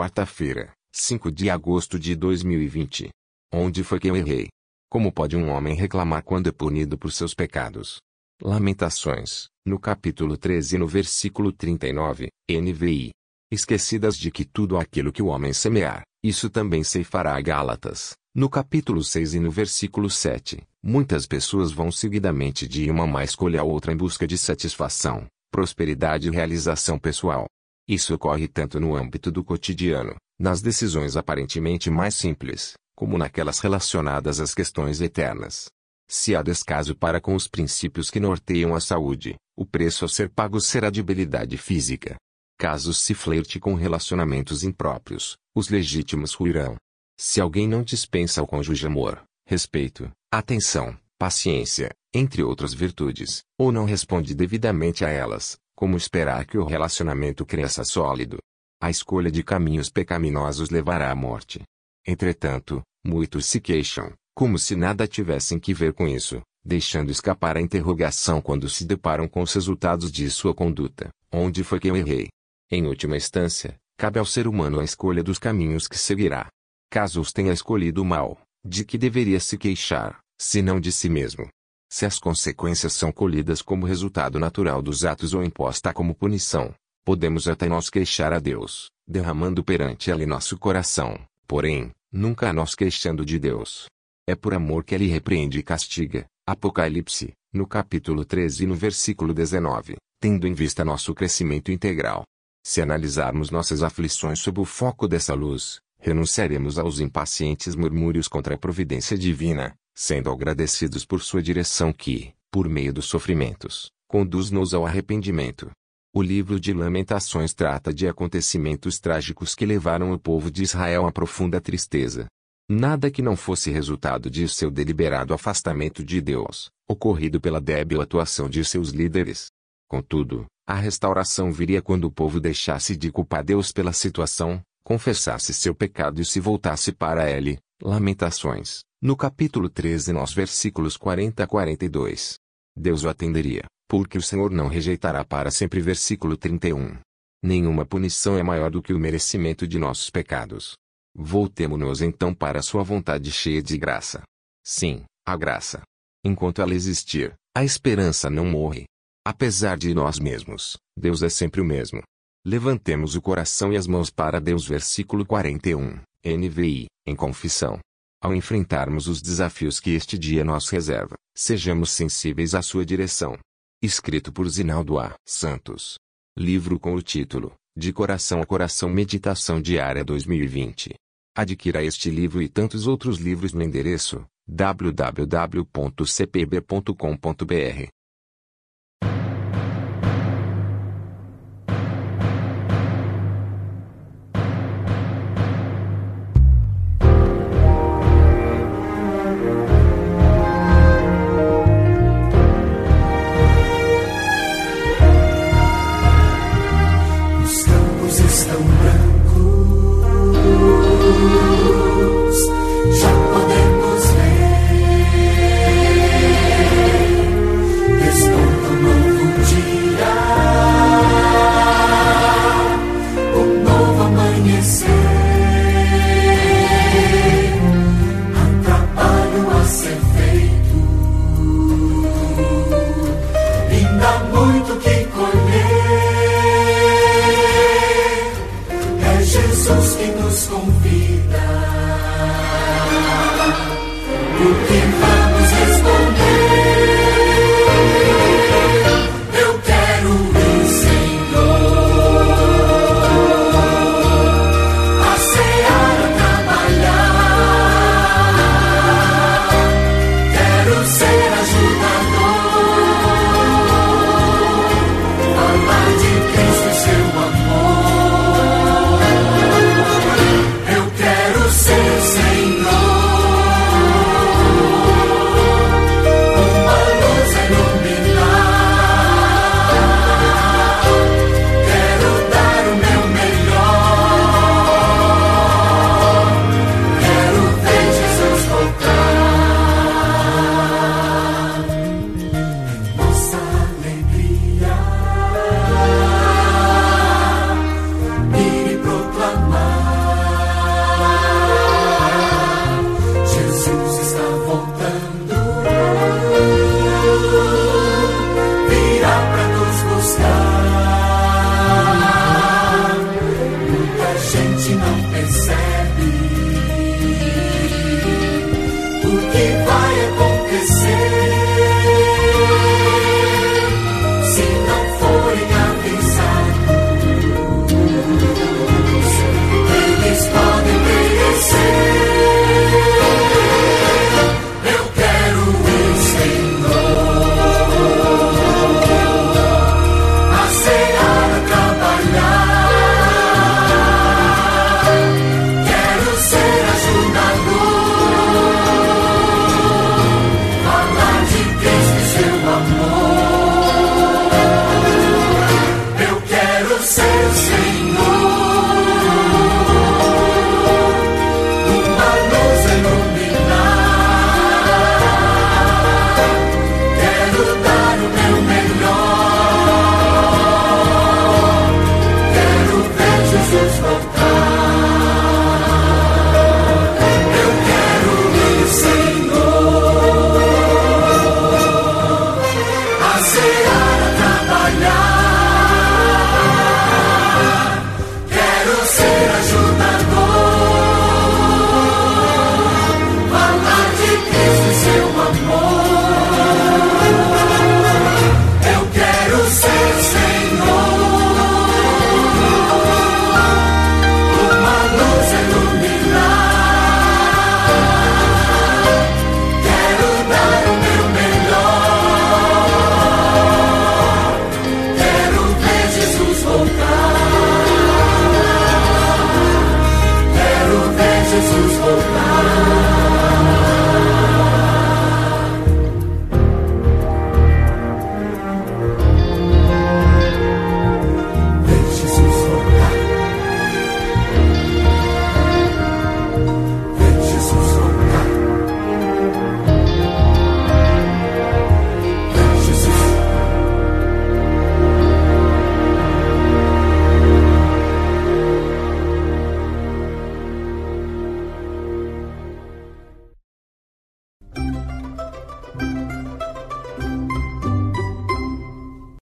quarta-feira, 5 de agosto de 2020. Onde foi que eu errei? Como pode um homem reclamar quando é punido por seus pecados? Lamentações, no capítulo 13, no versículo 39, NVI. Esquecidas de que tudo aquilo que o homem semear, isso também ceifará. Gálatas, no capítulo 6 e no versículo 7, muitas pessoas vão seguidamente de uma má escolha a outra em busca de satisfação, prosperidade e realização pessoal. Isso ocorre tanto no âmbito do cotidiano, nas decisões aparentemente mais simples, como naquelas relacionadas às questões eternas. Se há descaso para com os princípios que norteiam a saúde, o preço a ser pago será de debilidade física. Caso se flerte com relacionamentos impróprios, os legítimos ruirão. Se alguém não dispensa ao cônjuge amor, respeito, atenção, paciência, entre outras virtudes, ou não responde devidamente a elas, como esperar que o relacionamento cresça sólido? A escolha de caminhos pecaminosos levará à morte. Entretanto, muitos se queixam, como se nada tivessem que ver com isso, deixando escapar a interrogação quando se deparam com os resultados de sua conduta. Onde foi que eu errei? Em última instância, cabe ao ser humano a escolha dos caminhos que seguirá. Caso os tenha escolhido mal, de que deveria se queixar, se não de si mesmo? Se as consequências são colhidas como resultado natural dos atos ou imposta como punição, podemos até nós queixar a Deus, derramando perante Ele nosso coração, porém, nunca nós queixando de Deus. É por amor que Ele repreende e castiga. Apocalipse, no capítulo 13 e no versículo 19, tendo em vista nosso crescimento integral. Se analisarmos nossas aflições sob o foco dessa luz, renunciaremos aos impacientes murmúrios contra a providência divina, sendo agradecidos por sua direção que, por meio dos sofrimentos, conduz-nos ao arrependimento. O livro de Lamentações trata de acontecimentos trágicos que levaram o povo de Israel a profunda tristeza. Nada que não fosse resultado de seu deliberado afastamento de Deus, ocorrido pela débil atuação de seus líderes. Contudo, a restauração viria quando o povo deixasse de culpar Deus pela situação, confessasse seu pecado e se voltasse para Ele. Lamentações, no capítulo 13, nos versículos 40 a 42. Deus o atenderia, porque o Senhor não rejeitará para sempre. Versículo 31. Nenhuma punição é maior do que o merecimento de nossos pecados. Voltemo-nos então para sua vontade cheia de graça. Sim, a graça. Enquanto ela existir, a esperança não morre. Apesar de nós mesmos, Deus é sempre o mesmo. Levantemos o coração e as mãos para Deus. Versículo 41, NVI, em confissão. Ao enfrentarmos os desafios que este dia nos reserva, sejamos sensíveis à sua direção. Escrito por Zinaldo A. Santos. Livro com o título, De Coração a Coração Meditação Diária 2020. Adquira este livro e tantos outros livros no endereço www.cpb.com.br.